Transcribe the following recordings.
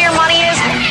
your money is?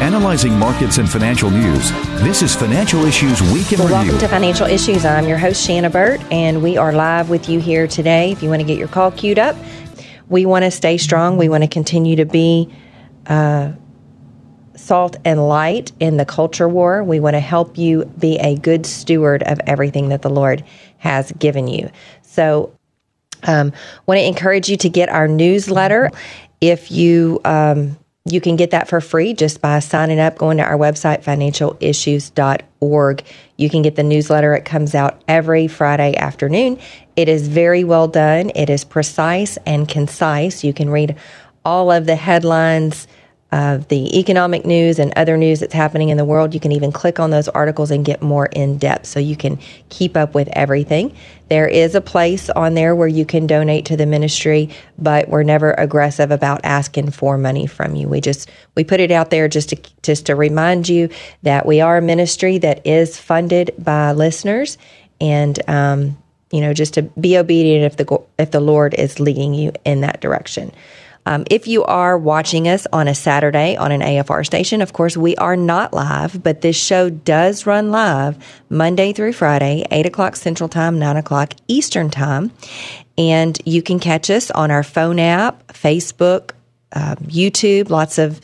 Analyzing markets and financial news, this is Financial Issues Week in Review. Welcome to Financial Issues. I'm your host, Shanna Burt, and we are live with you here today. If you want to get your call queued up, we want to stay strong. We want to continue to be salt and light in the culture war. We want to help you be a good steward of everything that the Lord has given you. So, want to encourage you to get our newsletter. If you you can get that for free just by signing up, going to our website, financialissues.org. You can get the newsletter. It comes out every Friday afternoon. It is very well done. It is precise and concise. You can read all of the headlines of the economic news and other news that's happening in the world. You can even click on those articles and get more in depth so you can keep up with everything. There is a place on there where you can donate to the ministry, but we're never aggressive about asking for money from you. We put it out there just to remind you that we are a ministry that is funded by listeners, and just to be obedient if the Lord is leading you in that direction. If you are watching us on a Saturday on an AFR station, of course, we are not live, but this show does run live Monday through Friday, 8 o'clock Central Time, 9 o'clock Eastern Time. And you can catch us on our phone app, Facebook, YouTube, lots of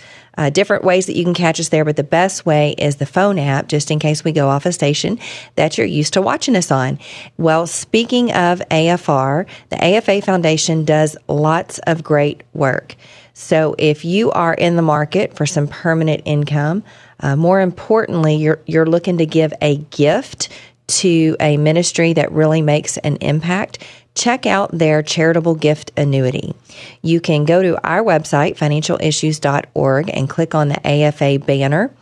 different ways that you can catch us there, but the best way is the phone app, just in case we go off a station that you're used to watching us on. Well, speaking of AFR, the AFA Foundation does lots of great work. So if you are in the market for some permanent income, more importantly, you're looking to give a gift to a ministry that really makes an impact, check out their charitable gift annuity. You can go to our website, financialissues.org, and click on the AFA banner,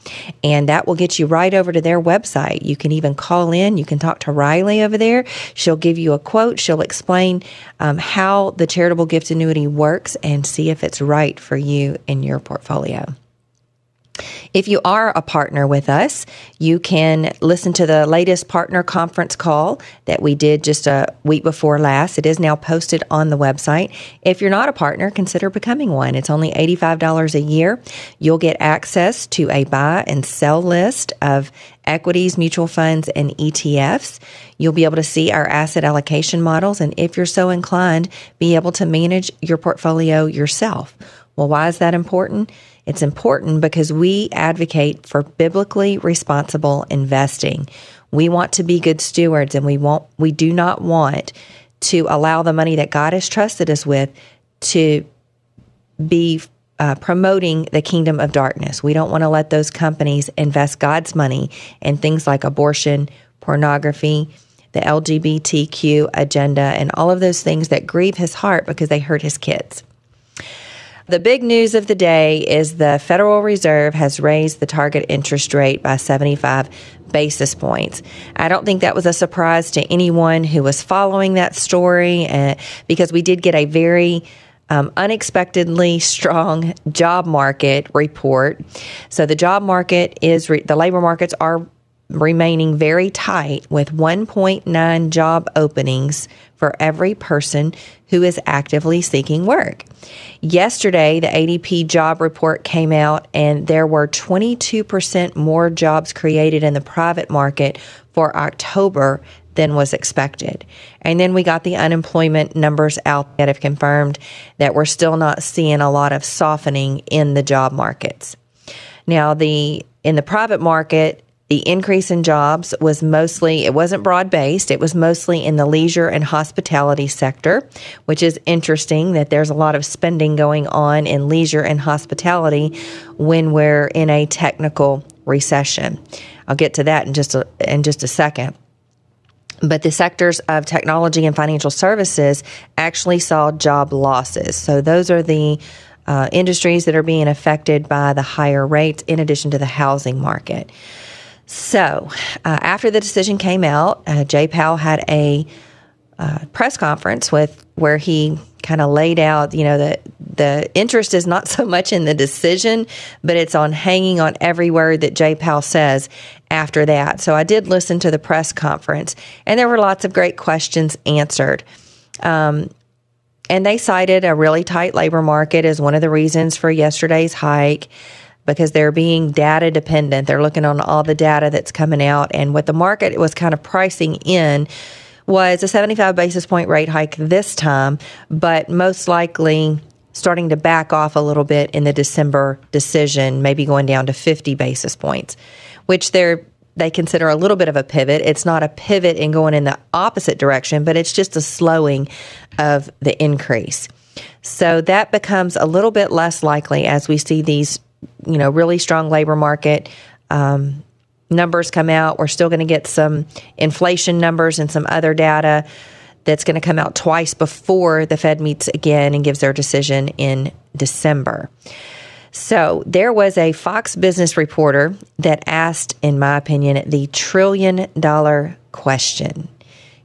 and that will get you right over to their website. You can even call in. You can talk to Riley over there. She'll give you a quote. She'll explain how the charitable gift annuity works and see if it's right for you in your portfolio. If you are a partner with us, you can listen to the latest partner conference call that we did just a week before last. It is now posted on the website. If you're not a partner, consider becoming one. It's only $85 a year. You'll get access to a buy and sell list of equities, mutual funds, and ETFs. You'll be able to see our asset allocation models, and if you're so inclined, be able to manage your portfolio yourself. Well, why is that important? It's important because we advocate for biblically responsible investing. We want to be good stewards, and we do not want to allow the money that God has trusted us with to be promoting the kingdom of darkness. We don't want to let those companies invest God's money in things like abortion, pornography, the LGBTQ agenda, and all of those things that grieve his heart because they hurt his kids. The big news of the day is the Federal Reserve has raised the target interest rate by 75 basis points. I don't think that was a surprise to anyone who was following that story, because we did get a very unexpectedly strong job market report. So the job market is, the labor markets are remaining very tight, with 1.9 job openings for every person who is actively seeking work. Yesterday, the ADP job report came out, and there were 22% more jobs created in the private market for October than was expected. And then we got the unemployment numbers out that have confirmed that we're still not seeing a lot of softening in the job markets. Now, in the private market, the increase in jobs was mostly, it wasn't broad-based, it was mostly in the leisure and hospitality sector, which is interesting that there's a lot of spending going on in leisure and hospitality when we're in a technical recession. I'll get to that in just a second. But the sectors of technology and financial services actually saw job losses. So those are the industries that are being affected by the higher rates, in addition to the housing market. So after the decision came out, J. Powell had a press conference where he kind of laid out, you know, that the interest is not so much in the decision, but it's on hanging on every word that J. Powell says after that. So I did listen to the press conference, and there were lots of great questions answered. And they cited a really tight labor market as one of the reasons for yesterday's hike, because they're being data dependent. They're looking on all the data that's coming out, and what the market was kind of pricing in was a 75 basis point rate hike this time, but most likely starting to back off a little bit in the December decision, maybe going down to 50 basis points, which they consider a little bit of a pivot. It's not a pivot in going in the opposite direction, but it's just a slowing of the increase. So that becomes a little bit less likely as we see these, you know, really strong labor market numbers come out. We're still going to get some inflation numbers and some other data that's going to come out twice before the Fed meets again and gives their decision in December. So there was a Fox Business reporter that asked, in my opinion, the $1 trillion question.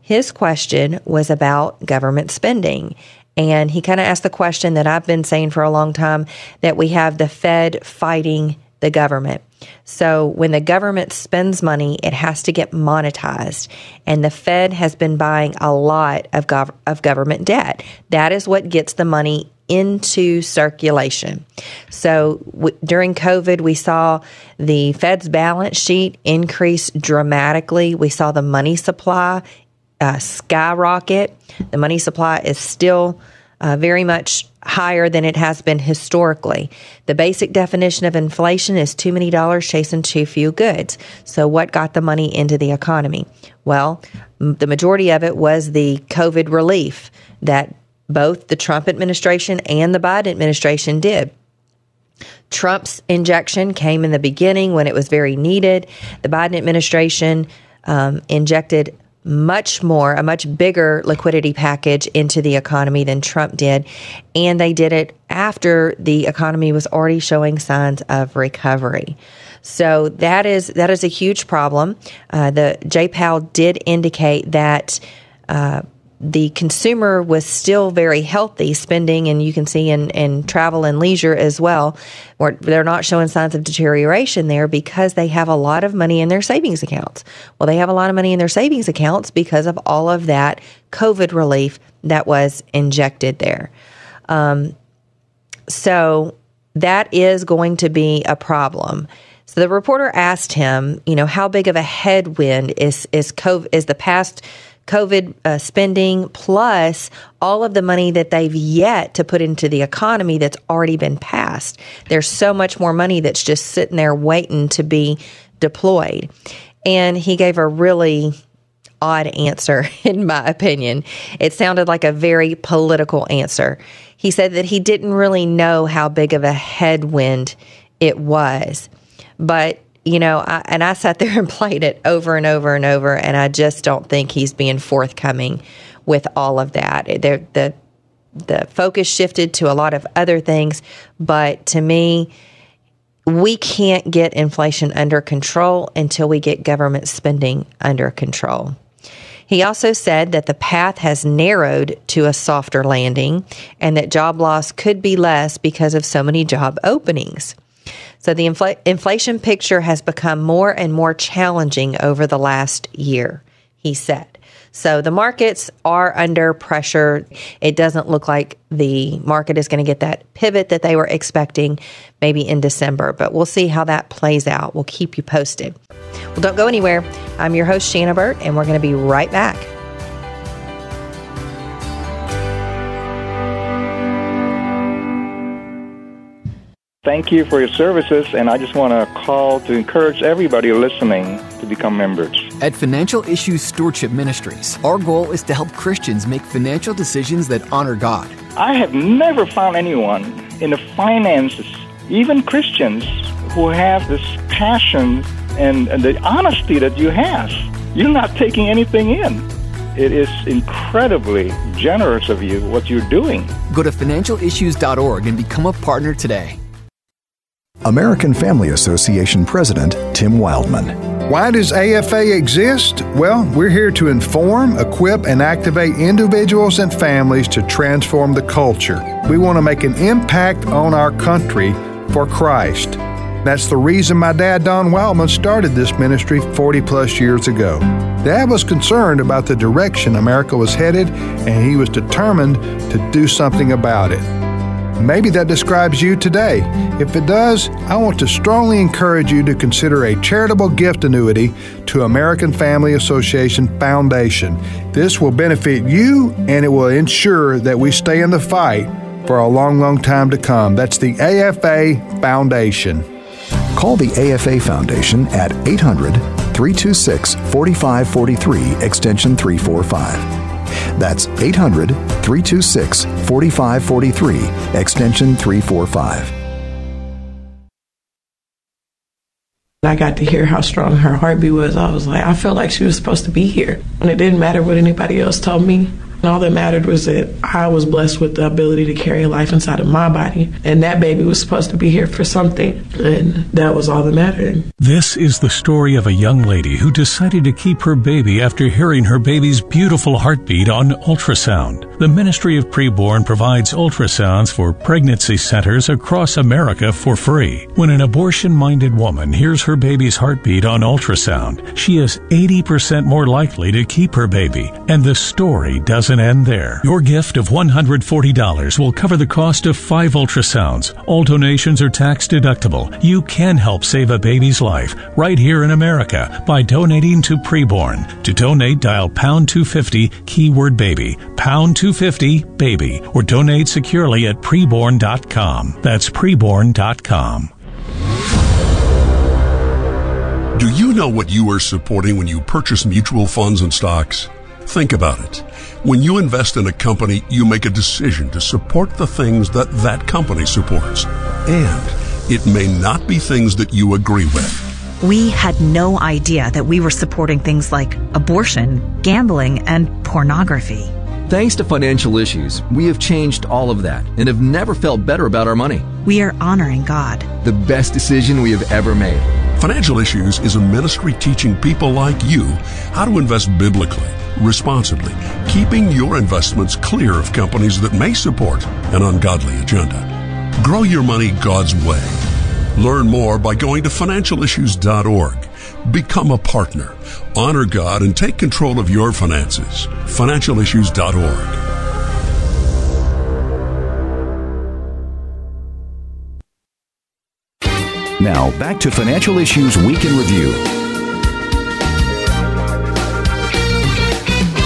His question was about government spending. And he kind of asked the question that I've been saying for a long time, that we have the Fed fighting the government. So when the government spends money, it has to get monetized. And the Fed has been buying a lot of government debt. That is what gets the money into circulation. So during COVID, we saw the Fed's balance sheet increase dramatically. We saw the money supply skyrocket. The money supply is still very much higher than it has been historically. The basic definition of inflation is too many dollars chasing too few goods. So what got the money into the economy? Well, the majority of it was the COVID relief that both the Trump administration and the Biden administration did. Trump's injection came in the beginning when it was very needed. The Biden administration injected a much bigger liquidity package into the economy than Trump did. And they did it after the economy was already showing signs of recovery. So that is a huge problem. J. Powell did indicate that the consumer was still very healthy spending, and you can see in travel and leisure as well, where they're not showing signs of deterioration there because they have a lot of money in their savings accounts. Well, they have a lot of money in their savings accounts because of all of that COVID relief that was injected there. So that is going to be a problem. So the reporter asked him, you know, how big of a headwind is the past COVID spending plus all of the money that they've yet to put into the economy that's already been passed. There's so much more money that's just sitting there waiting to be deployed. And he gave a really odd answer, in my opinion. It sounded like a very political answer. He said that he didn't really know how big of a headwind it was. But you know, I sat there and played it over and over and over, and I just don't think he's being forthcoming with all of that. The focus shifted to a lot of other things, but to me, we can't get inflation under control until we get government spending under control. He also said that the path has narrowed to a softer landing and that job loss could be less because of so many job openings. So the inflation picture has become more and more challenging over the last year, he said. So the markets are under pressure. It doesn't look like the market is going to get that pivot that they were expecting maybe in December, but we'll see how that plays out. We'll keep you posted. Well, don't go anywhere. I'm your host, Shanna Burt, and we're going to be right back. Thank you for your services, and I just want to call to encourage everybody listening to become members. At Financial Issues Stewardship Ministries, our goal is to help Christians make financial decisions that honor God. I have never found anyone in the finances, even Christians, who have this passion and the honesty that you have. You're not taking anything in. It is incredibly generous of you, what you're doing. Go to financialissues.org and become a partner today. American Family Association President Tim Wildman. Why does AFA exist? Well, we're here to inform, equip, and activate individuals and families to transform the culture. We want to make an impact on our country for Christ. That's the reason my dad, Don Wildman, started this ministry 40-plus years ago. Dad was concerned about the direction America was headed, and he was determined to do something about it. Maybe that describes you today. If it does, I want to strongly encourage you to consider a charitable gift annuity to American Family Association Foundation. This will benefit you, and it will ensure that we stay in the fight for a long, long time to come. That's the AFA Foundation. Call the AFA Foundation at 800-326-4543, extension 345. That's 800-326-4543, extension 345. I got to hear how strong her heartbeat was. I was like, I felt like she was supposed to be here. And it didn't matter what anybody else told me. And all that mattered was that I was blessed with the ability to carry life inside of my body. And that baby was supposed to be here for something. And that was all that mattered. This is the story of a young lady who decided to keep her baby after hearing her baby's beautiful heartbeat on ultrasound. The Ministry of Preborn provides ultrasounds for pregnancy centers across America for free. When an abortion-minded woman hears her baby's heartbeat on ultrasound, she is 80% more likely to keep her baby. And the story doesn't end there. Your gift of $140 will cover the cost of 5 ultrasounds. All donations are tax deductible. You can help save a baby's life right here in America by donating to Preborn. To donate, dial pound 250 keyword baby, pound 250 baby, or donate securely at preborn.com. That's preborn.com. Do you know what you are supporting when you purchase mutual funds and stocks? Think about it. When you invest in a company, you make a decision to support the things that that company supports. And it may not be things that you agree with. We had no idea that we were supporting things like abortion, gambling, and pornography. Thanks to Financial Issues, we have changed all of that and have never felt better about our money. We are honoring God. The best decision we have ever made. Financial Issues is a ministry teaching people like you how to invest biblically, responsibly, keeping your investments clear of companies that may support an ungodly agenda. Grow your money God's way. Learn more by going to financialissues.org. Become a partner. Honor God and take control of your finances. financialissues.org. Now, back to Financial Issues Week in Review.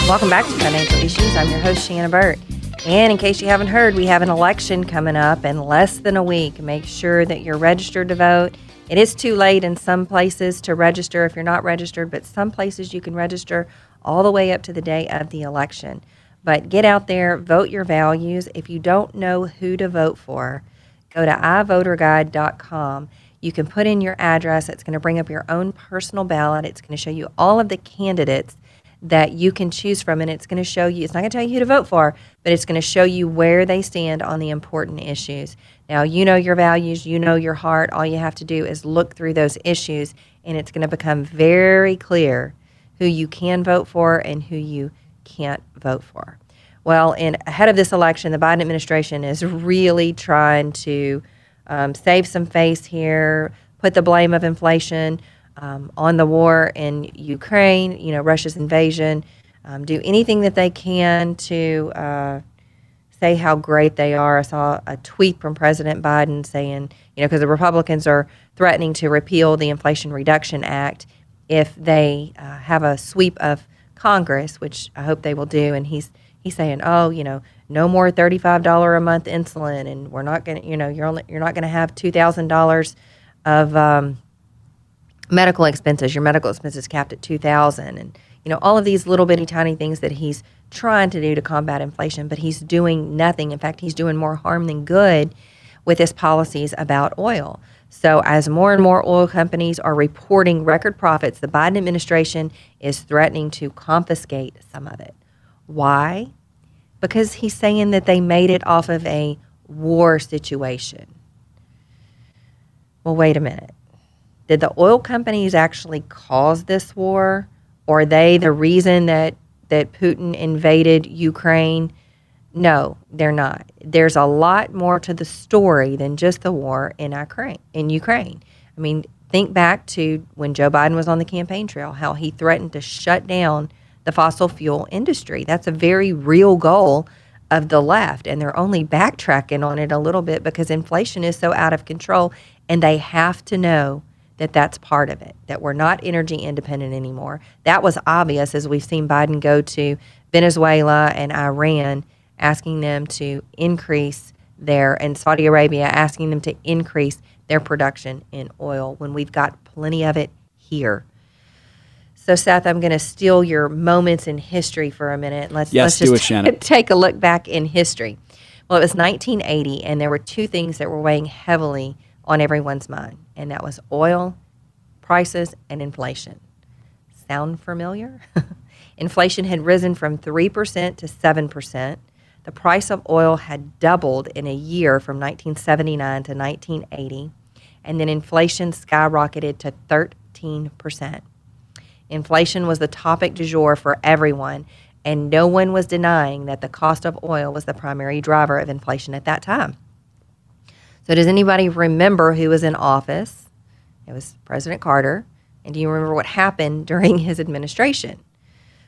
Welcome back to Financial Issues. I'm your host, Shanna Burt. And in case you haven't heard, we have an election coming up in less than a week. Make sure that you're registered to vote. It is too late in some places to register if you're not registered, but some places you can register all the way up to the day of the election. But get out there, vote your values. If you don't know who to vote for, go to iVoterGuide.com. You can put in your address. It's going to bring up your own personal ballot. It's going to show you all of the candidates that you can choose from, and it's going to show you, it's not going to tell you who to vote for, but it's going to show you where they stand on the important issues. Now, you know your values, you know your heart. All you have to do is look through those issues, and it's going to become very clear who you can vote for and who you can't vote for. Well, in ahead of this election, the Biden administration is really trying to save some face here, put the blame of inflation on the war in Ukraine, you know, Russia's invasion, do anything that they can to say how great they are. I saw a tweet from President Biden saying, you know, because the Republicans are threatening to repeal the Inflation Reduction Act if they have a sweep of Congress, which I hope they will do. And he's saying, oh, you know, no more $35 a month insulin, and we're not going to, you know, you're not going to have $2,000 of medical expenses. Your medical expenses capped at $2,000, and you know, all of these little bitty tiny things that he's trying to do to combat inflation, but he's doing nothing. In fact, he's doing more harm than good with his policies about oil. So as more and more oil companies are reporting record profits, the Biden administration is threatening to confiscate some of it. Why? Because he's saying that they made it off of a war situation. Well, wait a minute. Did the oil companies actually cause this war? Or are they the reason that Putin invaded Ukraine? No, they're not. There's a lot more to the story than just the war in Ukraine. I mean, think back to when Joe Biden was on the campaign trail, how he threatened to shut down the fossil fuel industry. That's a very real goal of the left, and they're only backtracking on it a little bit because inflation is so out of control, and they have to know that that's part of it, that we're not energy independent anymore. That was obvious as we've seen Biden go to Venezuela and Iran, asking them to increase their, and Saudi Arabia, asking them to increase their production in oil when we've got plenty of it here. So, Seth, I'm going to steal your moments in history for a minute. Let's just take a look back in history. Well, it was 1980, and there were two things that were weighing heavily on everyone's mind, and that was oil prices and inflation. Sound familiar? Inflation had risen from 3% to 7%. The price of oil had doubled in a year from 1979 to 1980, and then inflation skyrocketed to 13%. Inflation was the topic du jour for everyone, and no one was denying that the cost of oil was the primary driver of inflation at that time. So does anybody remember who was in office? It was President Carter. And do you remember what happened during his administration?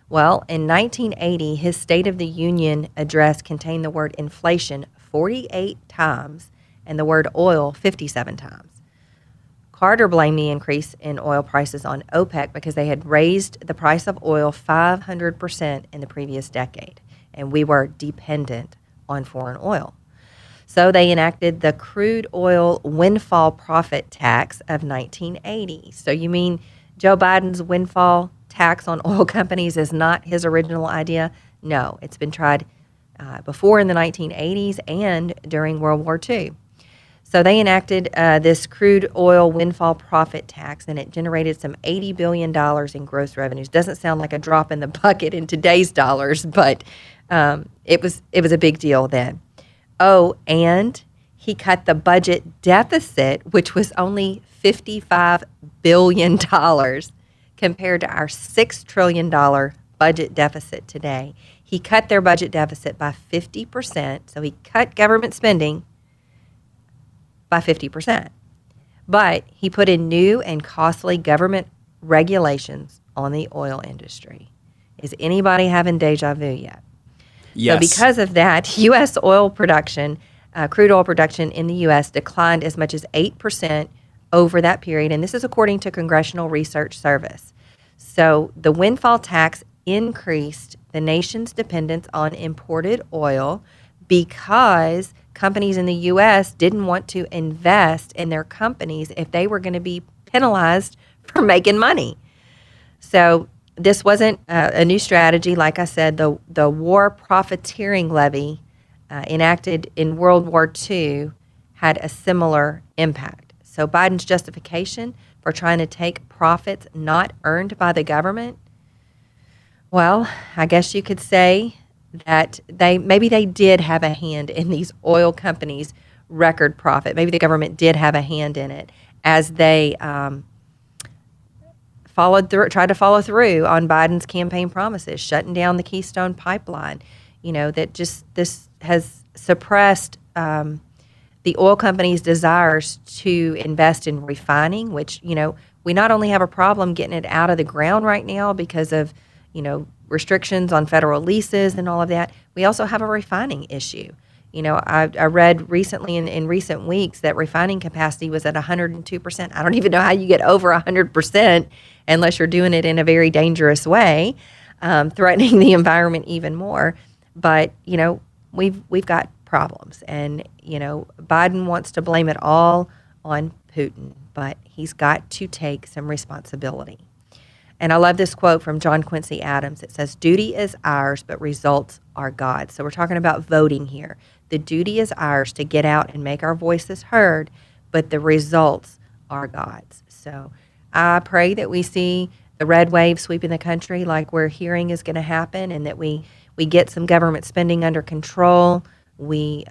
Well, in 1980, his State of the Union address contained the word inflation 48 times and the word oil 57 times. Carter blamed the increase in oil prices on OPEC because they had raised the price of oil 500% in the previous decade, and we were dependent on foreign oil. So they enacted the crude oil windfall profit tax of 1980. So you mean Joe Biden's windfall tax on oil companies is not his original idea? No, it's been tried before in the 1980s and during World War II. So they enacted this crude oil windfall profit tax, and it generated some $80 billion in gross revenues. Doesn't sound like a drop in the bucket in today's dollars, but it was a big deal then. Oh, and he cut the budget deficit, which was only $55 billion compared to our $6 trillion budget deficit today. He cut their budget deficit by 50%. So he cut government spending by 50%. But he put in new and costly government regulations on the oil industry. Is anybody having deja vu yet? Yes. So because of that, U.S. oil production, crude oil production in the U.S. declined as much as 8% over that period. And this is according to Congressional Research Service. So the windfall tax increased the nation's dependence on imported oil because companies in the U.S. didn't want to invest in their companies if they were going to be penalized for making money. So this wasn't a new strategy. Like I said, the war profiteering levy enacted in World War II had a similar impact. So Biden's justification for trying to take profits not earned by the government, well, I guess you could say that maybe they did have a hand in these oil companies' record profit. Maybe the government did have a hand in it as they tried to follow through on Biden's campaign promises, shutting down the Keystone Pipeline. You know, that just this has suppressed the oil companies' desires to invest in refining, which, you know, we not only have a problem getting it out of the ground right now because of, you know, restrictions on federal leases and all of that, we also have a refining issue. You know, I read recently in recent weeks that refining capacity was at 102%. I don't even know how you get over 100% unless you're doing it in a very dangerous way, threatening the environment even more. But, you know, we've got problems. And, you know, Biden wants to blame it all on Putin, but he's got to take some responsibility. And I love this quote from John Quincy Adams. It says, "Duty is ours, but results are God's." So we're talking about voting here. The duty is ours to get out and make our voices heard, but the results are God's. So I pray that we see the red wave sweeping the country like we're hearing is going to happen, and that we we get some government spending under control, we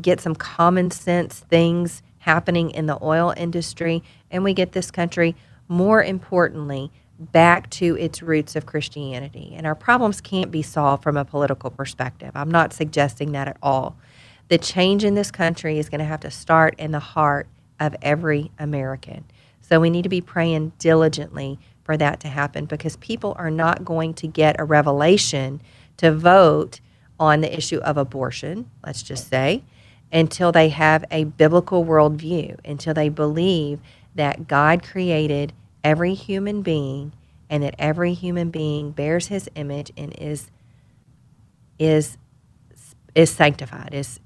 get some common sense things happening in the oil industry, and we get this country, more importantly, back to its roots of Christianity. And our problems can't be solved from a political perspective. I'm not suggesting that at all. The change in this country is going to have to start in the heart of every American. So we need to be praying diligently for that to happen, because people are not going to get a revelation to vote on the issue of abortion, let's just say, until they have a biblical worldview, until they believe that God created every human being and that every human being bears his image and is sanctified. Is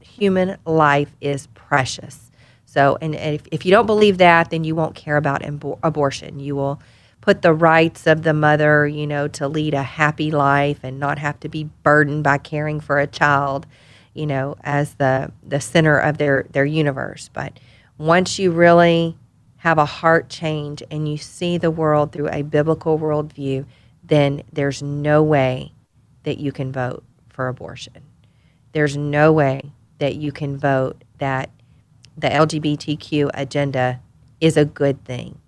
human life is precious. So, and if you don't believe that, then you won't care about abortion. You will put the rights of the mother, you know, to lead a happy life and not have to be burdened by caring for a child, you know, as the center of their universe. But once you really have a heart change and you see the world through a biblical worldview, then there's no way that you can vote for abortion. There's no way that you can vote that the LGBTQ agenda is a good thing.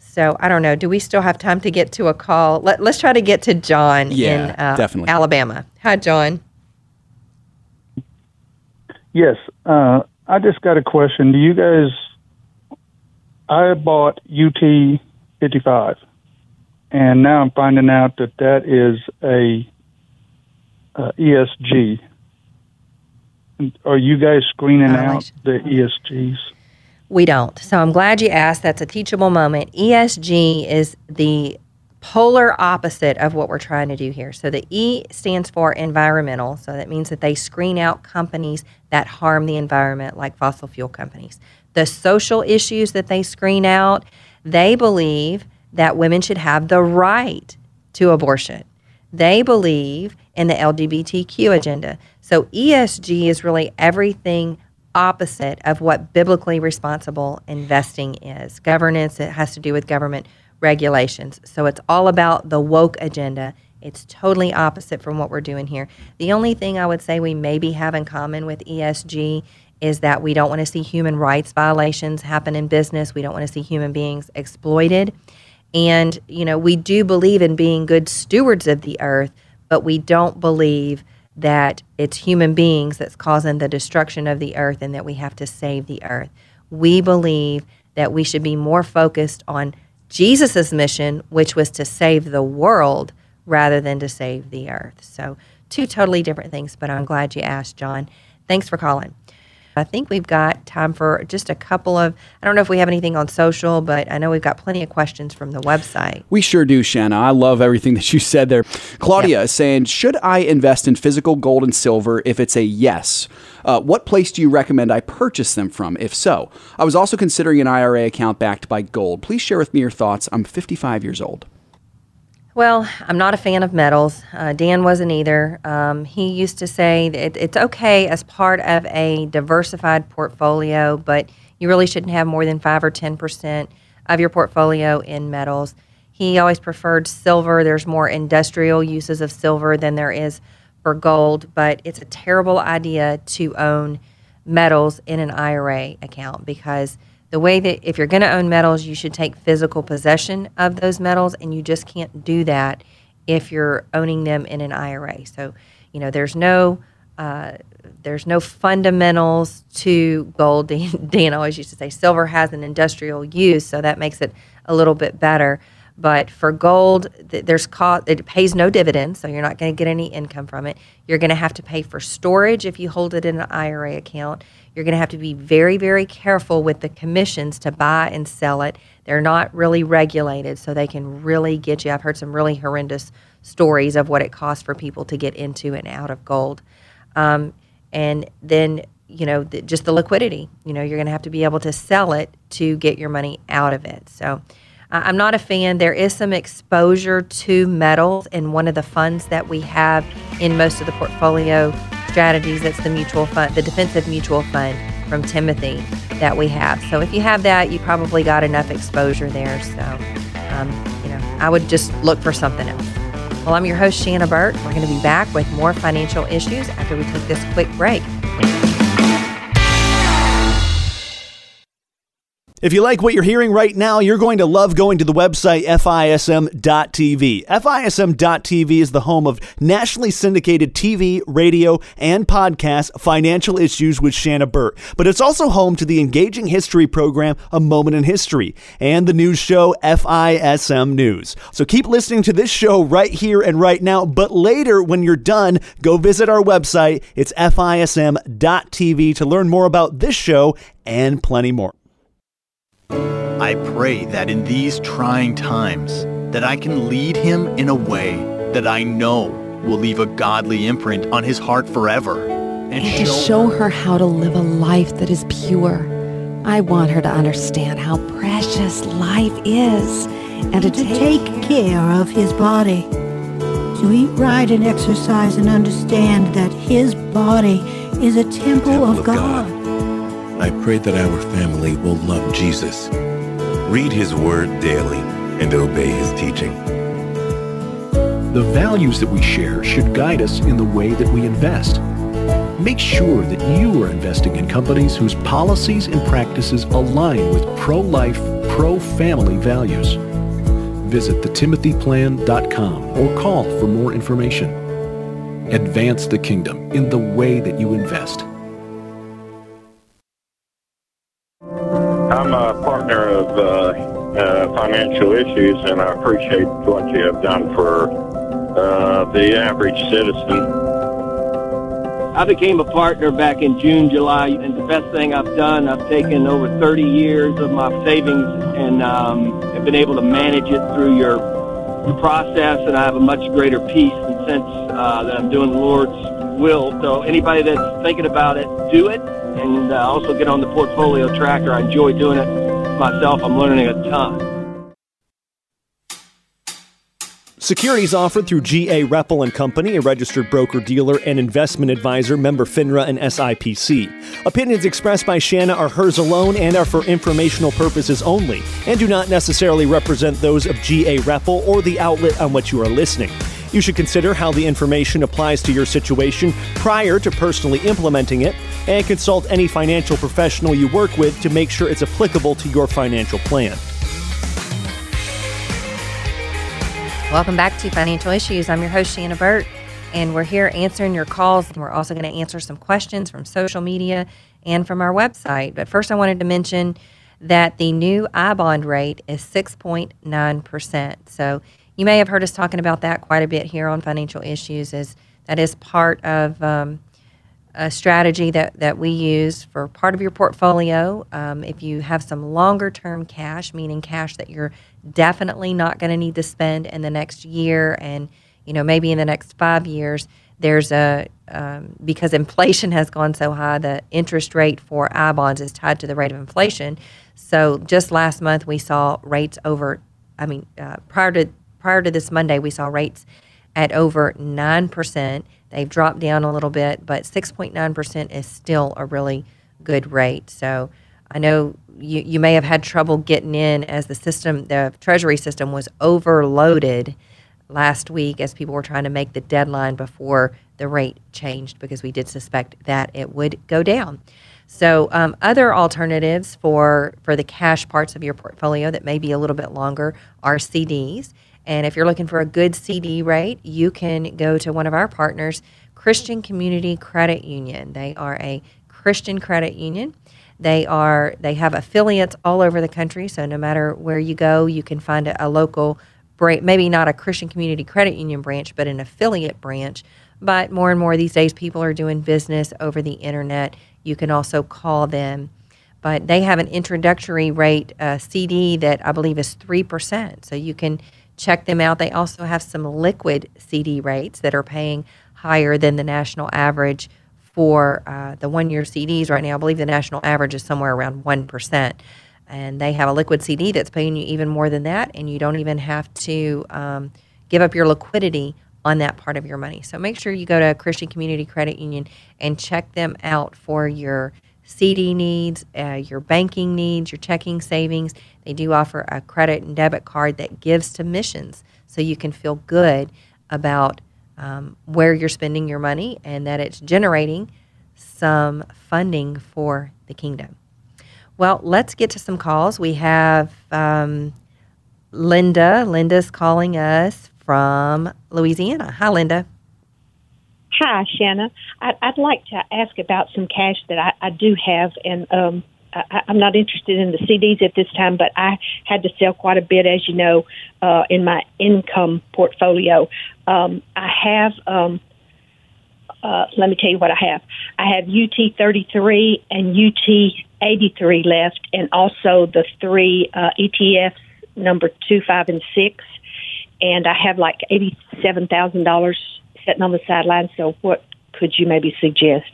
So I don't know. Do we still have time to get to a call? Let's try to get to John in Alabama. Hi, John. Yes. I just got a question. Do you guys... I bought UT55, and now I'm finding out that that is a ESG. Are you guys screening out the ESGs? We don't. So I'm glad you asked. That's a teachable moment. ESG is the polar opposite of what we're trying to do here. So the E stands for environmental. So that means that they screen out companies that harm the environment, like fossil fuel companies. The social issues that they screen out, they believe that women should have the right to abortion. They believe in the LGBTQ agenda. So ESG is really everything opposite of what biblically responsible investing is. Governance, it has to do with government regulations. So it's all about the woke agenda. It's totally opposite from what we're doing here. The only thing I would say we maybe have in common with ESG is that we don't want to see human rights violations happen in business. We don't want to see human beings exploited. And, you know, we do believe in being good stewards of the earth, but we don't believe that it's human beings that's causing the destruction of the earth and that we have to save the earth. We believe that we should be more focused on Jesus's mission, which was to save the world rather than to save the earth. So two totally different things, but I'm glad you asked, John. Thanks for calling. I think we've got time for just a couple of, I don't know if we have anything on social, but I know we've got plenty of questions from the website. We sure do, Shanna. I love everything that you said there. Claudia is saying, should I invest in physical gold and silver? If it's a yes, what place do you recommend I purchase them from? If so, I was also considering an IRA account backed by gold. Please share with me your thoughts. I'm 55 years old. Well, I'm not a fan of metals. Dan wasn't either. He used to say that it's okay as part of a diversified portfolio, but you really shouldn't have more than 5 or 10% of your portfolio in metals. He always preferred silver. There's more industrial uses of silver than there is for gold, but it's a terrible idea to own metals in an IRA account, because the way that if you're going to own metals, you should take physical possession of those metals, and you just can't do that if you're owning them in an IRA. So, you know, there's no fundamentals to gold. Dan always used to say silver has an industrial use, so that makes it a little bit better. But for gold, there's cost. It pays no dividends, so you're not going to get any income from it. You're going to have to pay for storage if you hold it in an IRA account. You're going to have to be very, very careful with the commissions to buy and sell it. They're not really regulated, so they can really get you. I've heard some really horrendous stories of what it costs for people to get into and out of gold. And then, you know, just the liquidity. You know, you're going to have to be able to sell it to get your money out of it. So I'm not a fan. There is some exposure to metals in one of the funds that we have in most of the portfolio strategies. That's the mutual fund, the defensive mutual fund from Timothy that we have. So if you have that, you probably got enough exposure there. So, you know, I would just look for something else. Well, I'm your host, Shanna Burt. We're going to be back with more financial issues after we take this quick break. If you like what you're hearing right now, you're going to love going to the website FISM.tv. FISM.tv is the home of nationally syndicated TV, radio, and podcast Financial Issues with Shanna Burt. But it's also home to the engaging history program, A Moment in History, and the news show FISM News. So keep listening to this show right here and right now, but later when you're done, go visit our website. It's FISM.tv to learn more about this show and plenty more. I pray that in these trying times, that I can lead him in a way that I know will leave a godly imprint on his heart forever. And to show her how to live a life that is pure. I want her to understand how precious life is and to take care of his body. To eat right and exercise and understand that his body is a temple of God. I pray that our family will love Jesus, read his word daily, and obey his teaching. The values that we share should guide us in the way that we invest. Make sure that you are investing in companies whose policies and practices align with pro-life, pro-family values. Visit thetimothyplan.com or call for more information. Advance the kingdom in the way that you invest. I'm a partner of Financial Issues, and I appreciate what you have done for the average citizen. I became a partner back in June, July, and the best thing I've done, I've taken over 30 years of my savings and have been able to manage it through your process, and I have a much greater peace and sense that I'm doing the Lord's will. So anybody that's thinking about it, do it. And also get on the portfolio tracker. I enjoy doing it myself. I'm learning a ton. Securities offered through GA Repel & Company, a registered broker-dealer and investment advisor, member FINRA and SIPC. Opinions expressed by Shanna are hers alone and are for informational purposes only and do not necessarily represent those of GA Repel or the outlet on which you are listening. You should consider how the information applies to your situation prior to personally implementing it and consult any financial professional you work with to make sure it's applicable to your financial plan. Welcome back to Financial Issues. I'm your host, Shanna Burt, and we're here answering your calls. And we're also going to answer some questions from social media and from our website. But first, I wanted to mention that the new I-bond rate is 6.9%. So you may have heard us talking about that quite a bit here on Financial Issues, as that is part of a strategy that we use for part of your portfolio. If you have some longer-term cash, meaning cash that you're definitely not going to need to spend in the next year and maybe in the next 5 years, there's because inflation has gone so high, the interest rate for I-bonds is tied to the rate of inflation. So just last month we saw rates prior to this Monday, we saw rates at over 9%. They've dropped down a little bit, but 6.9% is still a really good rate. So I know you may have had trouble getting in, as the Treasury system was overloaded last week as people were trying to make the deadline before the rate changed, because we did suspect that it would go down. So other alternatives for the cash parts of your portfolio that may be a little bit longer are CDs. And if you're looking for a good CD rate, you can go to one of our partners, Christian Community Credit Union. They are a Christian credit union. They have affiliates all over the country, so no matter where you go, you can find a local branch, maybe not a Christian Community Credit Union branch, but an affiliate branch. But more and more these days, people are doing business over the internet. You can also call them. But they have an introductory rate CD that I believe is 3%, so you can check them out. They also have some liquid CD rates that are paying higher than the national average for the one-year CDs right now. I believe the national average is somewhere around 1%. And they have a liquid CD that's paying you even more than that, and you don't even have to give up your liquidity on that part of your money. So make sure you go to Christian Community Credit Union and check them out for your CD needs, your banking needs, your checking, savings. They do offer a credit and debit card that gives to missions, so you can feel good about where you're spending your money and that it's generating some funding for the kingdom. Well, let's get to some calls. We have Linda. Linda's calling us from Louisiana. Hi, Linda. Hi, Shanna. I'd like to ask about some cash that I do have, and I'm not interested in the CDs at this time, but I had to sell quite a bit, as you know, in my income portfolio. I have, let me tell you what I have. I have UT33 and UT83 left, and also the three ETFs, number 2, 5, and 6. And I have like $87,000 sitting on the sidelines. So what could you maybe suggest?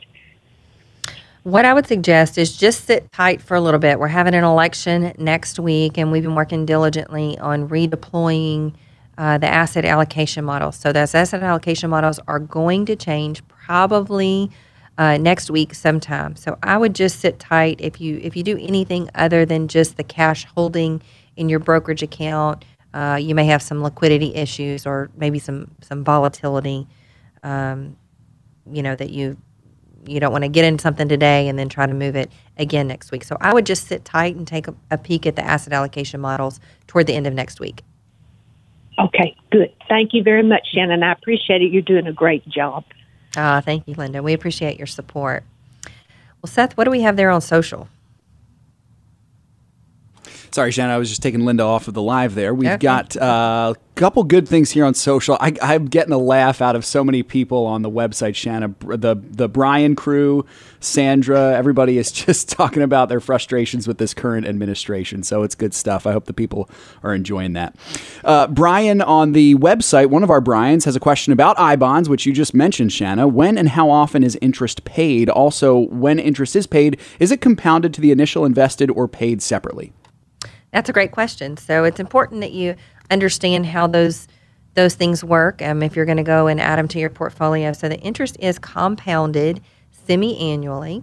What I would suggest is just sit tight for a little bit. We're having an election next week, and we've been working diligently on redeploying the asset allocation models. So those asset allocation models are going to change probably next week sometime. So I would just sit tight. If you do anything other than just the cash holding in your brokerage account, you may have some liquidity issues or maybe some volatility, that you don't want to get in something today and then try to move it again next week. So I would just sit tight and take a peek at the asset allocation models toward the end of next week. Okay, good. Thank you very much, Shannon. I appreciate it. You're doing a great job. Thank you, Linda. We appreciate your support. Well, Seth, what do we have there on social? Sorry, Shanna, I was just taking Linda off of the live there. We've got a couple good things here on social. I'm getting a laugh out of so many people on the website, Shanna. The Brian crew, Sandra, everybody is just talking about their frustrations with this current administration. So it's good stuff. I hope the people are enjoying that. Brian on the website, one of our Brians, has a question about I-bonds, which you just mentioned, Shanna. When and how often is interest paid? Also, when interest is paid, is it compounded to the initial invested or paid separately? That's a great question. So it's important that you understand how those things work if you're going to go and add them to your portfolio. So the interest is compounded semi-annually.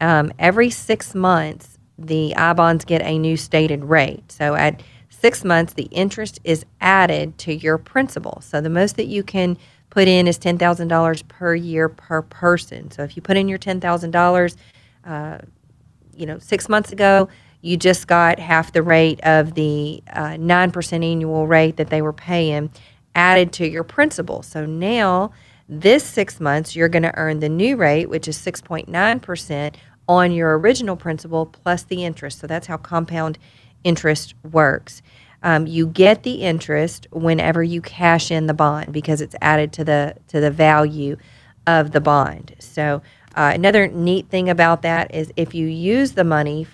Every 6 months, the I-bonds get a new stated rate. So at 6 months, the interest is added to your principal. So the most that you can put in is $10,000 per year per person. So if you put in your $10,000, 6 months ago, you just got half the rate of the 9% annual rate that they were paying added to your principal. So now this 6 months, you're going to earn the new rate, which is 6.9% on your original principal plus the interest. So that's how compound interest works. You get the interest whenever you cash in the bond because it's added to the value of the bond. So another neat thing about that is if you use the money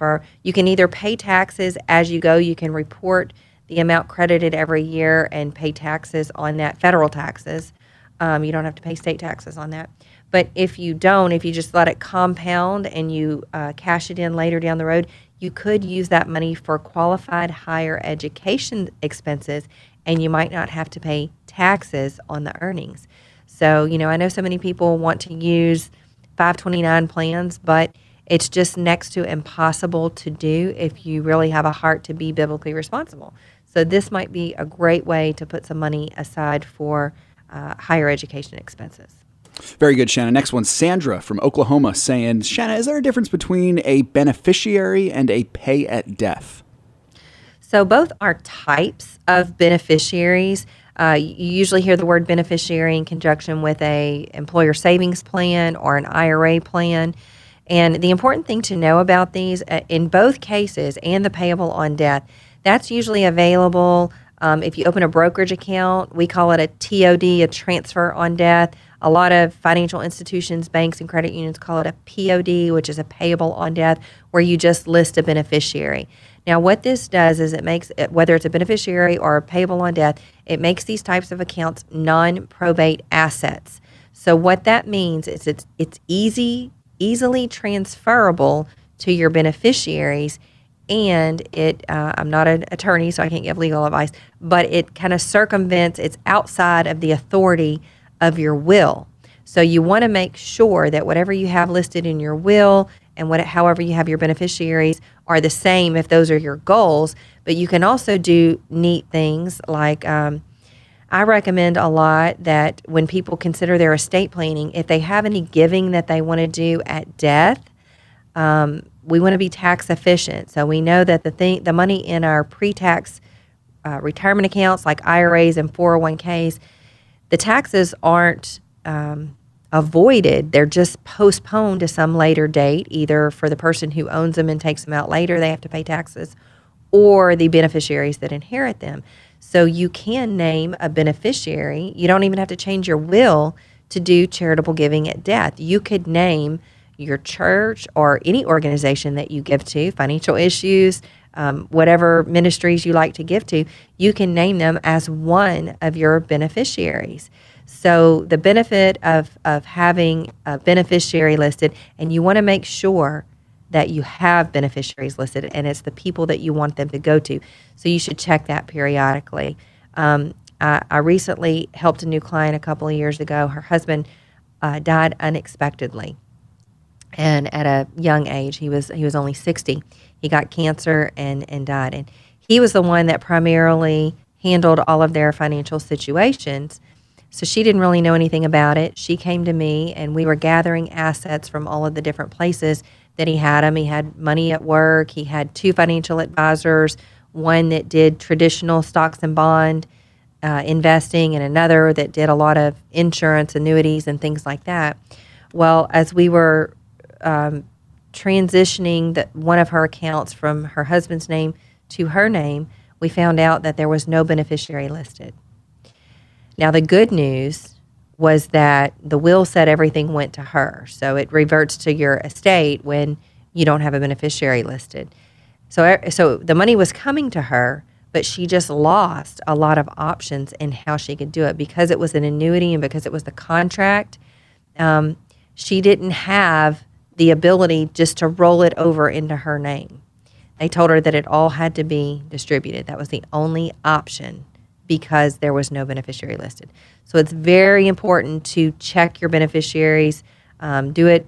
you can either pay taxes as you go, you can report the amount credited every year and pay taxes on that, federal taxes. You don't have to pay state taxes on that. But if you just let it compound and you cash it in later down the road, you could use that money for qualified higher education expenses and you might not have to pay taxes on the earnings. So, I know so many people want to use 529 plans, but it's just next to impossible to do if you really have a heart to be biblically responsible. So this might be a great way to put some money aside for higher education expenses. Very good, Shanna. Next one, Sandra from Oklahoma saying, Shanna, is there a difference between a beneficiary and a pay at death? So both are types of beneficiaries. You usually hear the word beneficiary in conjunction with a employer savings plan or an IRA plan. And the important thing to know about these, in both cases, and the payable on death, that's usually available if you open a brokerage account. We call it a TOD, a transfer on death. A lot of financial institutions, banks, and credit unions call it a POD, which is a payable on death, where you just list a beneficiary. Now, what this does is it makes, whether it's a beneficiary or a payable on death, it makes these types of accounts non-probate assets. So what that means is it's easily transferable to your beneficiaries, and I'm not an attorney, so I can't give legal advice, but it kind of circumvents, it's outside of the authority of your will. So you want to make sure that whatever you have listed in your will and however you have your beneficiaries are the same if those are your goals. But you can also do neat things like I recommend a lot that when people consider their estate planning, if they have any giving that they want to do at death, we want to be tax efficient. So we know that the money in our pre-tax retirement accounts like IRAs and 401ks, the taxes aren't avoided. They're just postponed to some later date, either for the person who owns them and takes them out later, they have to pay taxes, or the beneficiaries that inherit them. So you can name a beneficiary. You don't even have to change your will to do charitable giving at death. You could name your church or any organization that you give to, Financial Issues, whatever ministries you like to give to, you can name them as one of your beneficiaries. So the benefit of having a beneficiary listed, and you want to make sure that you have beneficiaries listed, and it's the people that you want them to go to. So you should check that periodically. I recently helped a new client a couple of years ago. Her husband died unexpectedly, and at a young age. He was only 60. He got cancer and died. And he was the one that primarily handled all of their financial situations. So she didn't really know anything about it. She came to me, and we were gathering assets from all of the different places that he had them. He had money at work. He had two financial advisors, one that did traditional stocks and bond investing, and another that did a lot of insurance, annuities, and things like that. Well, as we were transitioning one of her accounts from her husband's name to her name, we found out that there was no beneficiary listed. Now, the good news was that the will said everything went to her. So it reverts to your estate when you don't have a beneficiary listed. So the money was coming to her, but she just lost a lot of options in how she could do it. Because it was an annuity and because it was the contract, she didn't have the ability just to roll it over into her name. They told her that it all had to be distributed. That was the only option because there was no beneficiary listed. So it's very important to check your beneficiaries. I do it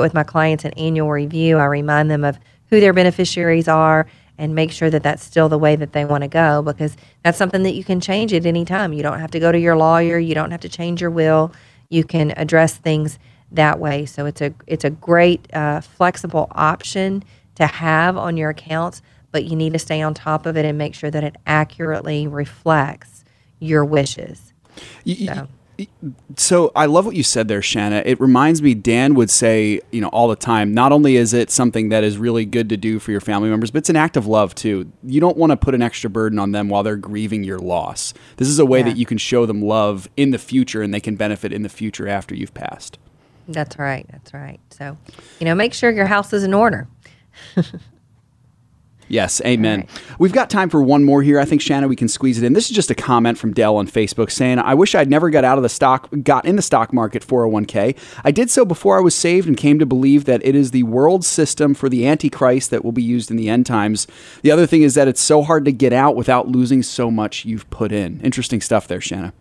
with my clients in annual review. I remind them of who their beneficiaries are and make sure that that's still the way that they want to go, because that's something that you can change at any time. You don't have to go to your lawyer. You don't have to change your will. You can address things that way. So it's a great flexible option to have on your accounts, but you need to stay on top of it and make sure that it accurately reflects your wishes. So I love what you said there, Shanna. It reminds me, Dan would say, all the time, not only is it something that is really good to do for your family members, but it's an act of love too. You don't want to put an extra burden on them while they're grieving your loss. This is a way that you can show them love in the future, and they can benefit in the future after you've passed. That's right. That's right. So, make sure your house is in order. Yes. Amen. Right. We've got time for one more here. I think, Shanna, we can squeeze it in. This is just a comment from Dell on Facebook saying, I wish I'd never got in the stock market 401k. I did so before I was saved and came to believe that it is the world system for the Antichrist that will be used in the end times. The other thing is that it's so hard to get out without losing so much you've put in. Interesting stuff there, Shanna.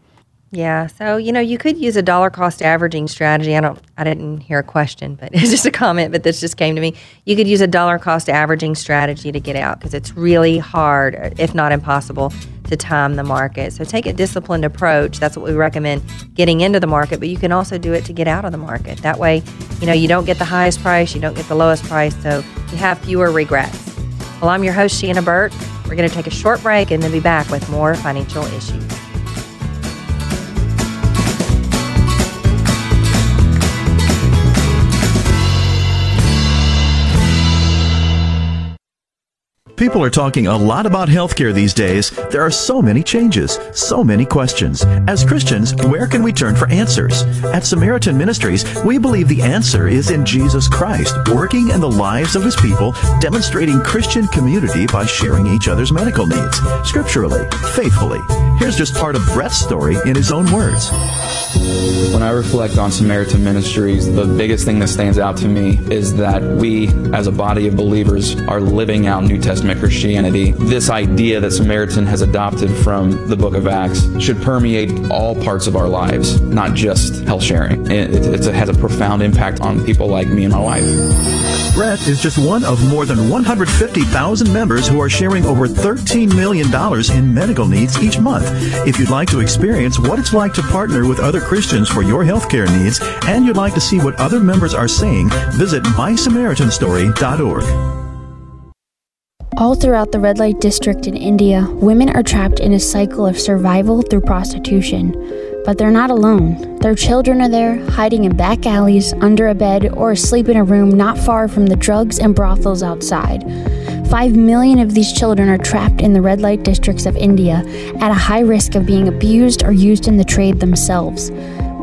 Yeah. So, you could use a dollar cost averaging strategy. I didn't hear a question, but it's just a comment, but this just came to me. You could use a dollar cost averaging strategy to get out, because it's really hard, if not impossible, to time the market. So take a disciplined approach. That's what we recommend, getting into the market, but you can also do it to get out of the market. That way, you don't get the highest price, you don't get the lowest price, so you have fewer regrets. Well, I'm your host, Shanna Burt. We're going to take a short break and then be back with more Financial Issues. People are talking a lot about healthcare these days. There are so many changes, so many questions. As Christians, where can we turn for answers? At Samaritan Ministries, we believe the answer is in Jesus Christ, working in the lives of His people, demonstrating Christian community by sharing each other's medical needs, scripturally, faithfully. Here's just part of Brett's story in his own words. When I reflect on Samaritan Ministries, the biggest thing that stands out to me is that we, as a body of believers, are living out New Testament Christianity. This idea that Samaritan has adopted from the book of Acts should permeate all parts of our lives, not just health sharing. It has a profound impact on people like me and my wife. Brett is just one of more than 150,000 members who are sharing over $13 million in medical needs each month. If you'd like to experience what it's like to partner with other Christians for your healthcare needs, and you'd like to see what other members are saying, visit mysamaritanstory.org. All throughout the red light district in India, women are trapped in a cycle of survival through prostitution. But they're not alone. Their children are there, hiding in back alleys, under a bed, or asleep in a room not far from the drugs and brothels outside. 5 million of these children are trapped in the red light districts of India, at a high risk of being abused or used in the trade themselves.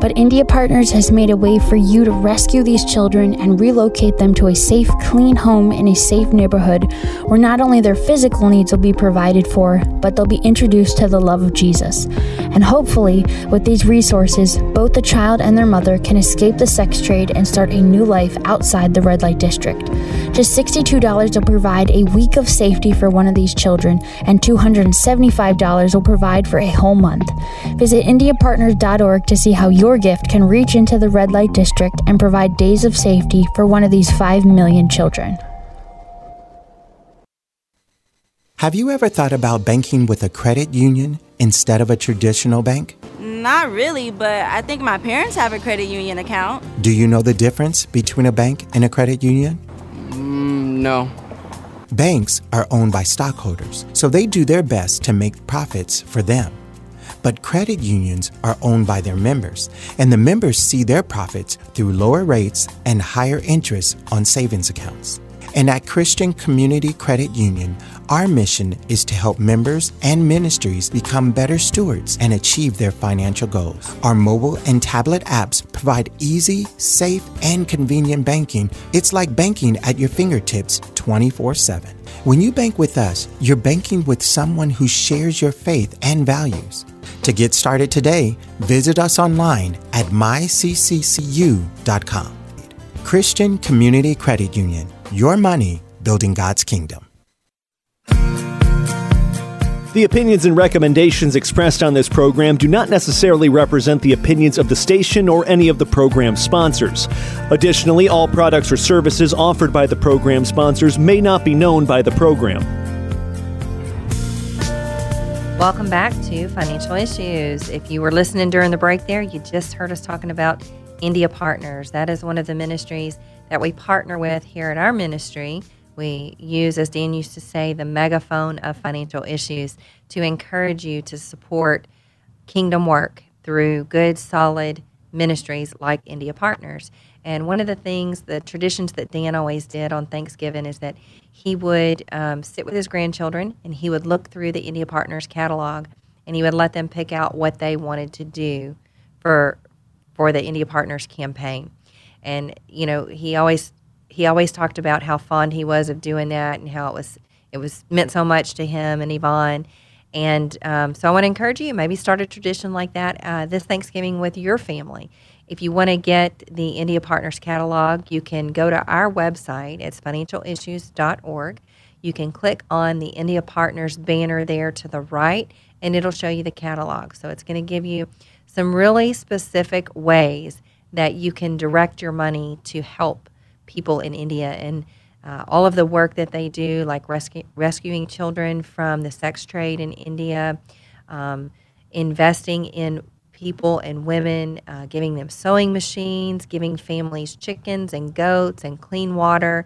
But India Partners has made a way for you to rescue these children and relocate them to a safe, clean home in a safe neighborhood where not only their physical needs will be provided for, but they'll be introduced to the love of Jesus. And hopefully, with these resources, both the child and their mother can escape the sex trade and start a new life outside the red light district. Just $62 will provide a week of safety for one of these children, and $275 will provide for a whole month. Visit IndiaPartners.org to see how your gift can reach into the red light district and provide days of safety for one of these 5 million children. Have you ever thought about banking with a credit union instead of a traditional bank? Not really, but I think my parents have a credit union account. Do you know the difference between a bank and a credit union? No. Banks are owned by stockholders, so they do their best to make profits for them. But credit unions are owned by their members, and the members see their profits through lower rates and higher interest on savings accounts. And at Christian Community Credit Union, our mission is to help members and ministries become better stewards and achieve their financial goals. Our mobile and tablet apps provide easy, safe, and convenient banking. It's like banking at your fingertips 24/7. When you bank with us, you're banking with someone who shares your faith and values. To get started today, visit us online at mycccu.com. Christian Community Credit Union. Your money, building God's kingdom. The opinions and recommendations expressed on this program do not necessarily represent the opinions of the station or any of the program sponsors. Additionally, all products or services offered by the program sponsors may not be known by the program. Welcome back to Financial Issues. If you were listening during the break there, you just heard us talking about India Partners. That is one of the ministries that we partner with here at our ministry. We use, as Dan used to say, the megaphone of financial issues to encourage you to support kingdom work through good, solid ministries like India Partners. And one of the things, the traditions that Dan always did on Thanksgiving is that he would sit with his grandchildren and he would look through the India Partners catalog and he would let them pick out what they wanted to do for the India Partners campaign. And, you know, he always talked about how fond he was of doing that and how it meant so much to him and Yvonne. And so I want to encourage you, maybe start a tradition like that this Thanksgiving with your family. If you want to get the India Partners catalog, you can go to our website. It's financialissues.org. You can click on the India Partners banner there to the right, and it'll show you the catalog. So it's going to give you some really specific ways that you can direct your money to help people in India, and all of the work that they do, like rescuing children from the sex trade in India, investing in people and women, giving them sewing machines, giving families chickens and goats and clean water.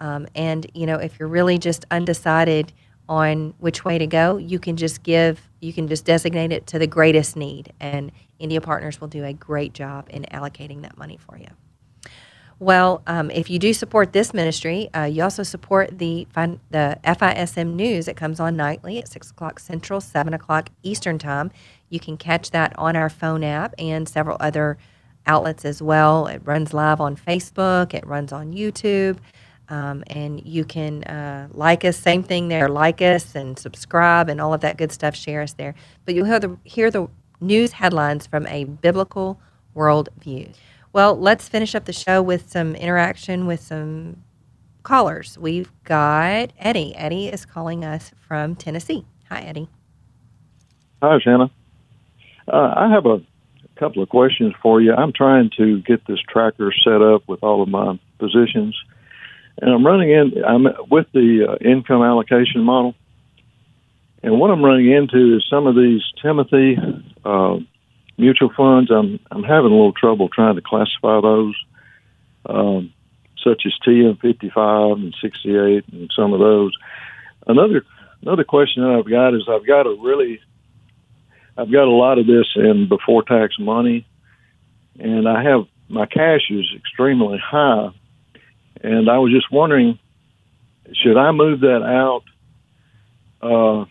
And, you know, if you're really just undecided on which way to go, you can just designate it to the greatest need, and India Partners will do a great job in allocating that money for you. Well, if you do support this ministry, you also support the FISM News. It comes on nightly at 6 o'clock Central, 7 o'clock Eastern Time. You can catch that on our phone app and several other outlets as well. It runs live on Facebook. It runs on YouTube. And you can like us, same thing there, like us and subscribe and all of that good stuff, share us there. But you'll hear the news headlines from a biblical worldview. Well, let's finish up the show with some interaction with some callers. We've got Eddie. Eddie is calling us from Tennessee. Hi, Eddie. Hi, Shanna. I have a couple of questions for you. I'm trying to get this tracker set up with all of my positions, And I'm with the income allocation model. And what I'm running into is some of these Timothy mutual funds. I'm having a little trouble trying to classify those, such as TM55 and 68 and some of those. Another question that I've got is I've got a lot of this in before tax money, and I have my cash is extremely high, and I was just wondering, should I move that out? The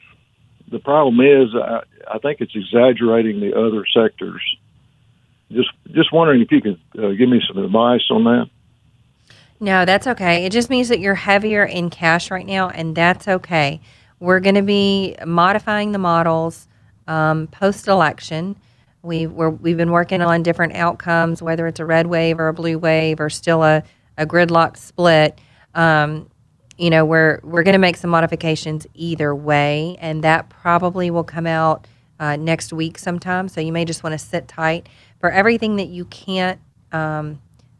problem is I think it's exaggerating the other sectors. Just wondering if you could give me some advice on that. No, that's okay. It just means that you're heavier in cash right now, and that's okay. We're going to be modifying the models post-election. We've been working on different outcomes, whether it's a red wave or a blue wave or still a gridlock split. We're going to make some modifications either way, and that probably will come out next week sometime. So you may just want to sit tight. For everything that you can't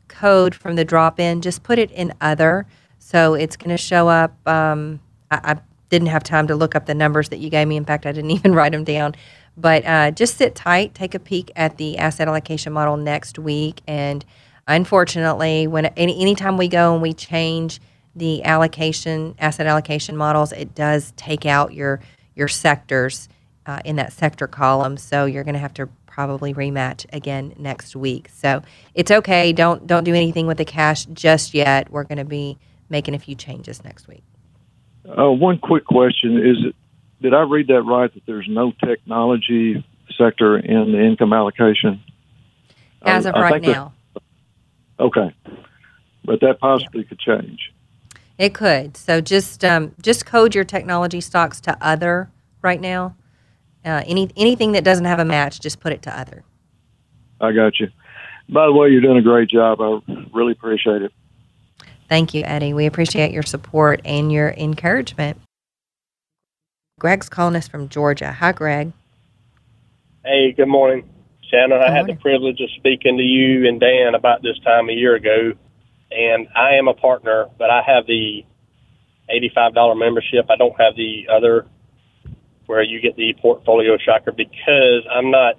code from the drop-in, just put it in other. So it's going to show up. I didn't have time to look up the numbers that you gave me. In fact, I didn't even write them down. But just sit tight. Take a peek at the asset allocation model next week. And unfortunately, when anytime we go and we change the asset allocation models, it does take out your sectors in that sector column, so you're going to have to probably rematch again next week. So it's okay. Don't do anything with the cash just yet. We're going to be making a few changes next week. One quick question is, did I read that right, that there's no technology sector in the income allocation as of right now? Okay, but that possibly could change. It could. So just code your technology stocks to other right now. Anything that doesn't have a match, just put it to other. I got you. By the way, you're doing a great job. I really appreciate it. Thank you, Eddie. We appreciate your support and your encouragement. Greg's calling us from Georgia. Hi, Greg. Hey, good morning, Shanna. I had the privilege of speaking to you and Dan about this time a year ago. And I am a partner, but I have the $85 membership. I don't have the other where you get the portfolio tracker because I'm not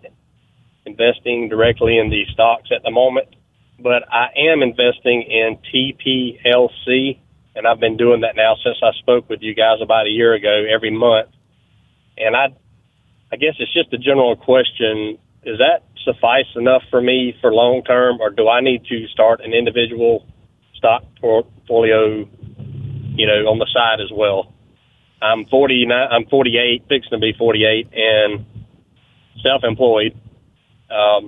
investing directly in the stocks at the moment, but I am investing in TPLC, and I've been doing that now since I spoke with you guys about a year ago every month. And I guess it's just a general question. Is that suffice enough for me for long term, or do I need to start an individual stock portfolio, on the side as well? I'm 49. I'm 48, fixing to be 48, and self-employed. So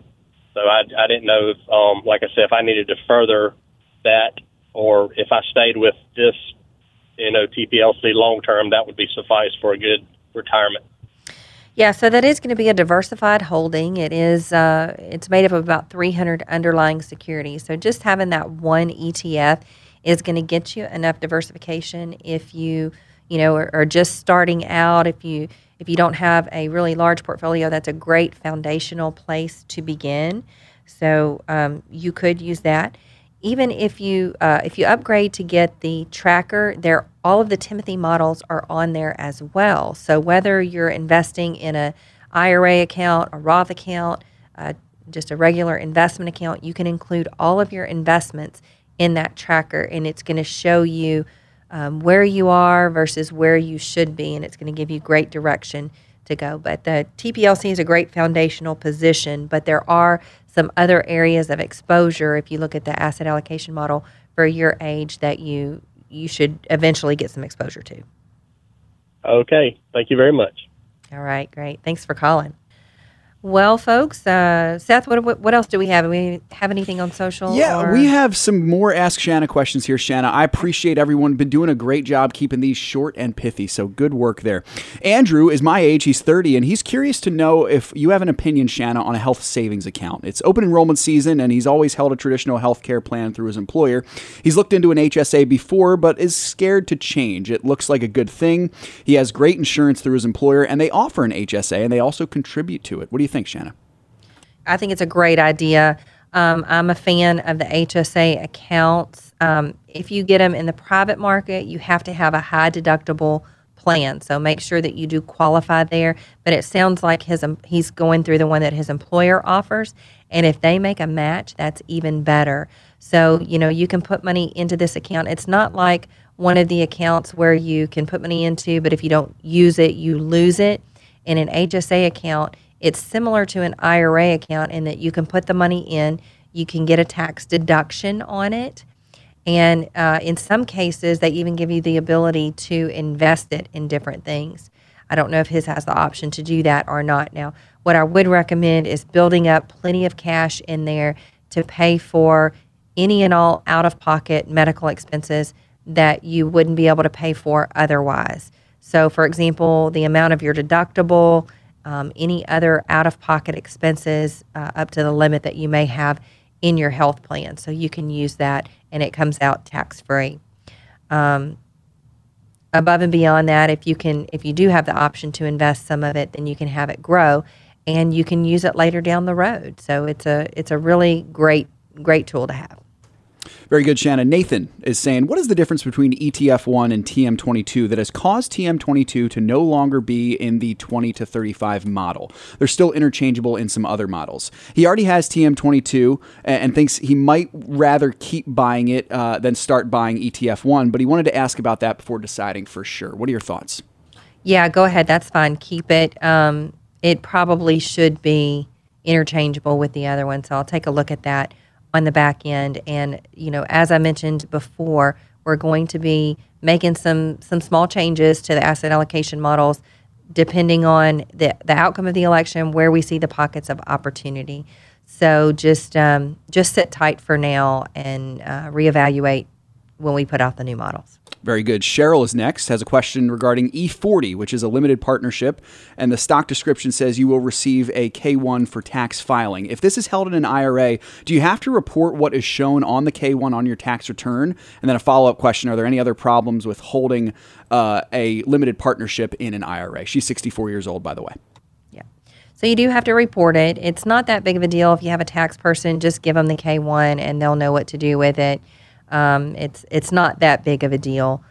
I didn't know if, like I said, if I needed to further that, or if I stayed with this, TPLC long term, that would be suffice for a good retirement. Yeah, so that is going to be a diversified holding. It is. It's made up of about 300 underlying securities. So just having that one ETF is going to get you enough diversification if you are just starting out. If you don't have a really large portfolio, that's a great foundational place to begin. So you could use that. Even if you upgrade to get the tracker, all of the Timothy models are on there as well. So whether you're investing in an IRA account, a Roth account, just a regular investment account, you can include all of your investments in that tracker, and it's going to show you where you are versus where you should be, and it's going to give you great direction to go. But the TPLC is a great foundational position, but there are some other areas of exposure, if you look at the asset allocation model for your age, that you should eventually get some exposure to. Okay. Thank you very much. All right. Great. Thanks for calling. Well, folks, Seth, what else do we have? Do we have anything on social? Yeah, we have some more Ask Shanna questions here, Shanna. I appreciate everyone. Been doing a great job keeping these short and pithy, so good work there. Andrew is my age. He's 30, and he's curious to know if you have an opinion, Shanna, on a health savings account. It's open enrollment season, and he's always held a traditional health care plan through his employer. He's looked into an HSA before, but is scared to change. It looks like a good thing. He has great insurance through his employer, and they offer an HSA, and they also contribute to it. What do you think, Shanna? I think it's a great idea. I'm a fan of the HSA accounts. If you get them in the private market, you have to have a high deductible plan. So make sure that you do qualify there. But it sounds like he's going through the one that his employer offers. And if they make a match, that's even better. So, you know, you can put money into this account. It's not like one of the accounts where you can put money into, but if you don't use it, you lose it. In an HSA account, it's similar to an IRA account in that you can put the money in, you can get a tax deduction on it, and in some cases, they even give you the ability to invest it in different things. I don't know if his has the option to do that or not. Now, what I would recommend is building up plenty of cash in there to pay for any and all out-of-pocket medical expenses that you wouldn't be able to pay for otherwise. So, for example, the amount of your deductible, any other out-of-pocket expenses up to the limit that you may have in your health plan. So you can use that, and it comes out tax-free. Above and beyond that, if you do have the option to invest some of it, then you can have it grow, and you can use it later down the road. So it's a really great tool to have. Very good, Shanna. Nathan is saying, what is the difference between ETF1 and TM22 that has caused TM22 to no longer be in the 20 to 35 model? They're still interchangeable in some other models. He already has TM22 and thinks he might rather keep buying it than start buying ETF1, but he wanted to ask about that before deciding for sure. What are your thoughts? Yeah, go ahead. That's fine. Keep it. It probably should be interchangeable with the other one, so I'll take a look at that on the back end. And, you know, as I mentioned before, we're going to be making some small changes to the asset allocation models depending on the outcome of the election, where we see the pockets of opportunity. So just sit tight for now and reevaluate when we put out the new models. Very good. Cheryl is next, has a question regarding E40, which is a limited partnership, and the stock description says you will receive a K-1 for tax filing. If this is held in an IRA, do you have to report what is shown on the K-1 on your tax return? And then a follow-up question, are there any other problems with holding a limited partnership in an IRA? She's 64 years old, by the way. Yeah. So you do have to report it. It's not that big of a deal. If you have a tax person, just give them the K-1 and they'll know what to do with it. It's not that big of a deal.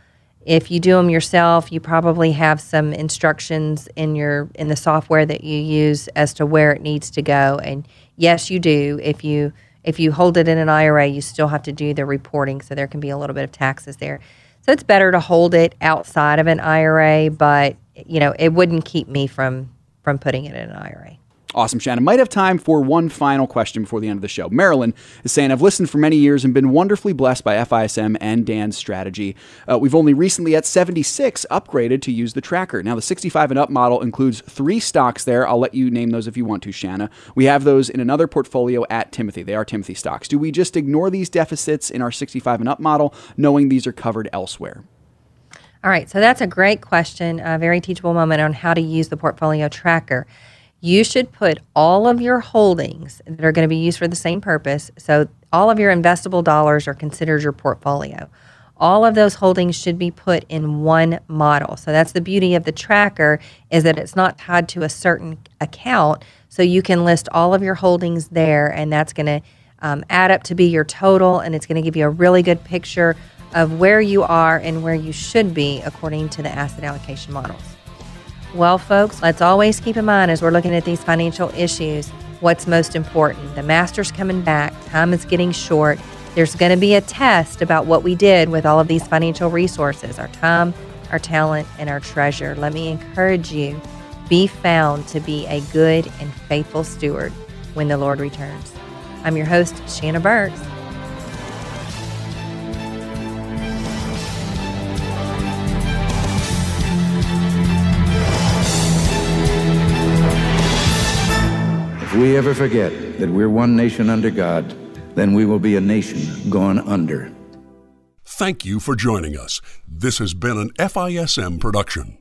If you do them yourself, you probably have some instructions in the software that you use as to where it needs to go. And yes, you do. If you hold it in an IRA, you still have to do the reporting, so there can be a little bit of taxes there. So it's better to hold it outside of an IRA, but you know, it wouldn't keep me from putting it in an IRA. Awesome, Shanna. Might have time for one final question before the end of the show. Marilyn is saying, I've listened for many years and been wonderfully blessed by FISM and Dan's strategy. We've only recently at 76 upgraded to use the tracker. Now, the 65 and up model includes 3 stocks there. I'll let you name those if you want to, Shanna. We have those in another portfolio at Timothy. They are Timothy stocks. Do we just ignore these deficits in our 65 and up model, knowing these are covered elsewhere? All right. So that's a great question. A very teachable moment on how to use the portfolio tracker. You should put all of your holdings that are going to be used for the same purpose. So all of your investable dollars are considered your portfolio. All of those holdings should be put in one model. So that's the beauty of the tracker, is that it's not tied to a certain account. So you can list all of your holdings there, and that's going to add up to be your total, and it's going to give you a really good picture of where you are and where you should be according to the asset allocation models. Well, folks, let's always keep in mind as we're looking at these financial issues, what's most important. The master's coming back. Time is getting short. There's going to be a test about what we did with all of these financial resources, our time, our talent, and our treasure. Let me encourage you, be found to be a good and faithful steward when the Lord returns. I'm your host, Shanna Burke. If we ever forget that we're one nation under God, then we will be a nation gone under. Thank you for joining us. This has been an FISM production.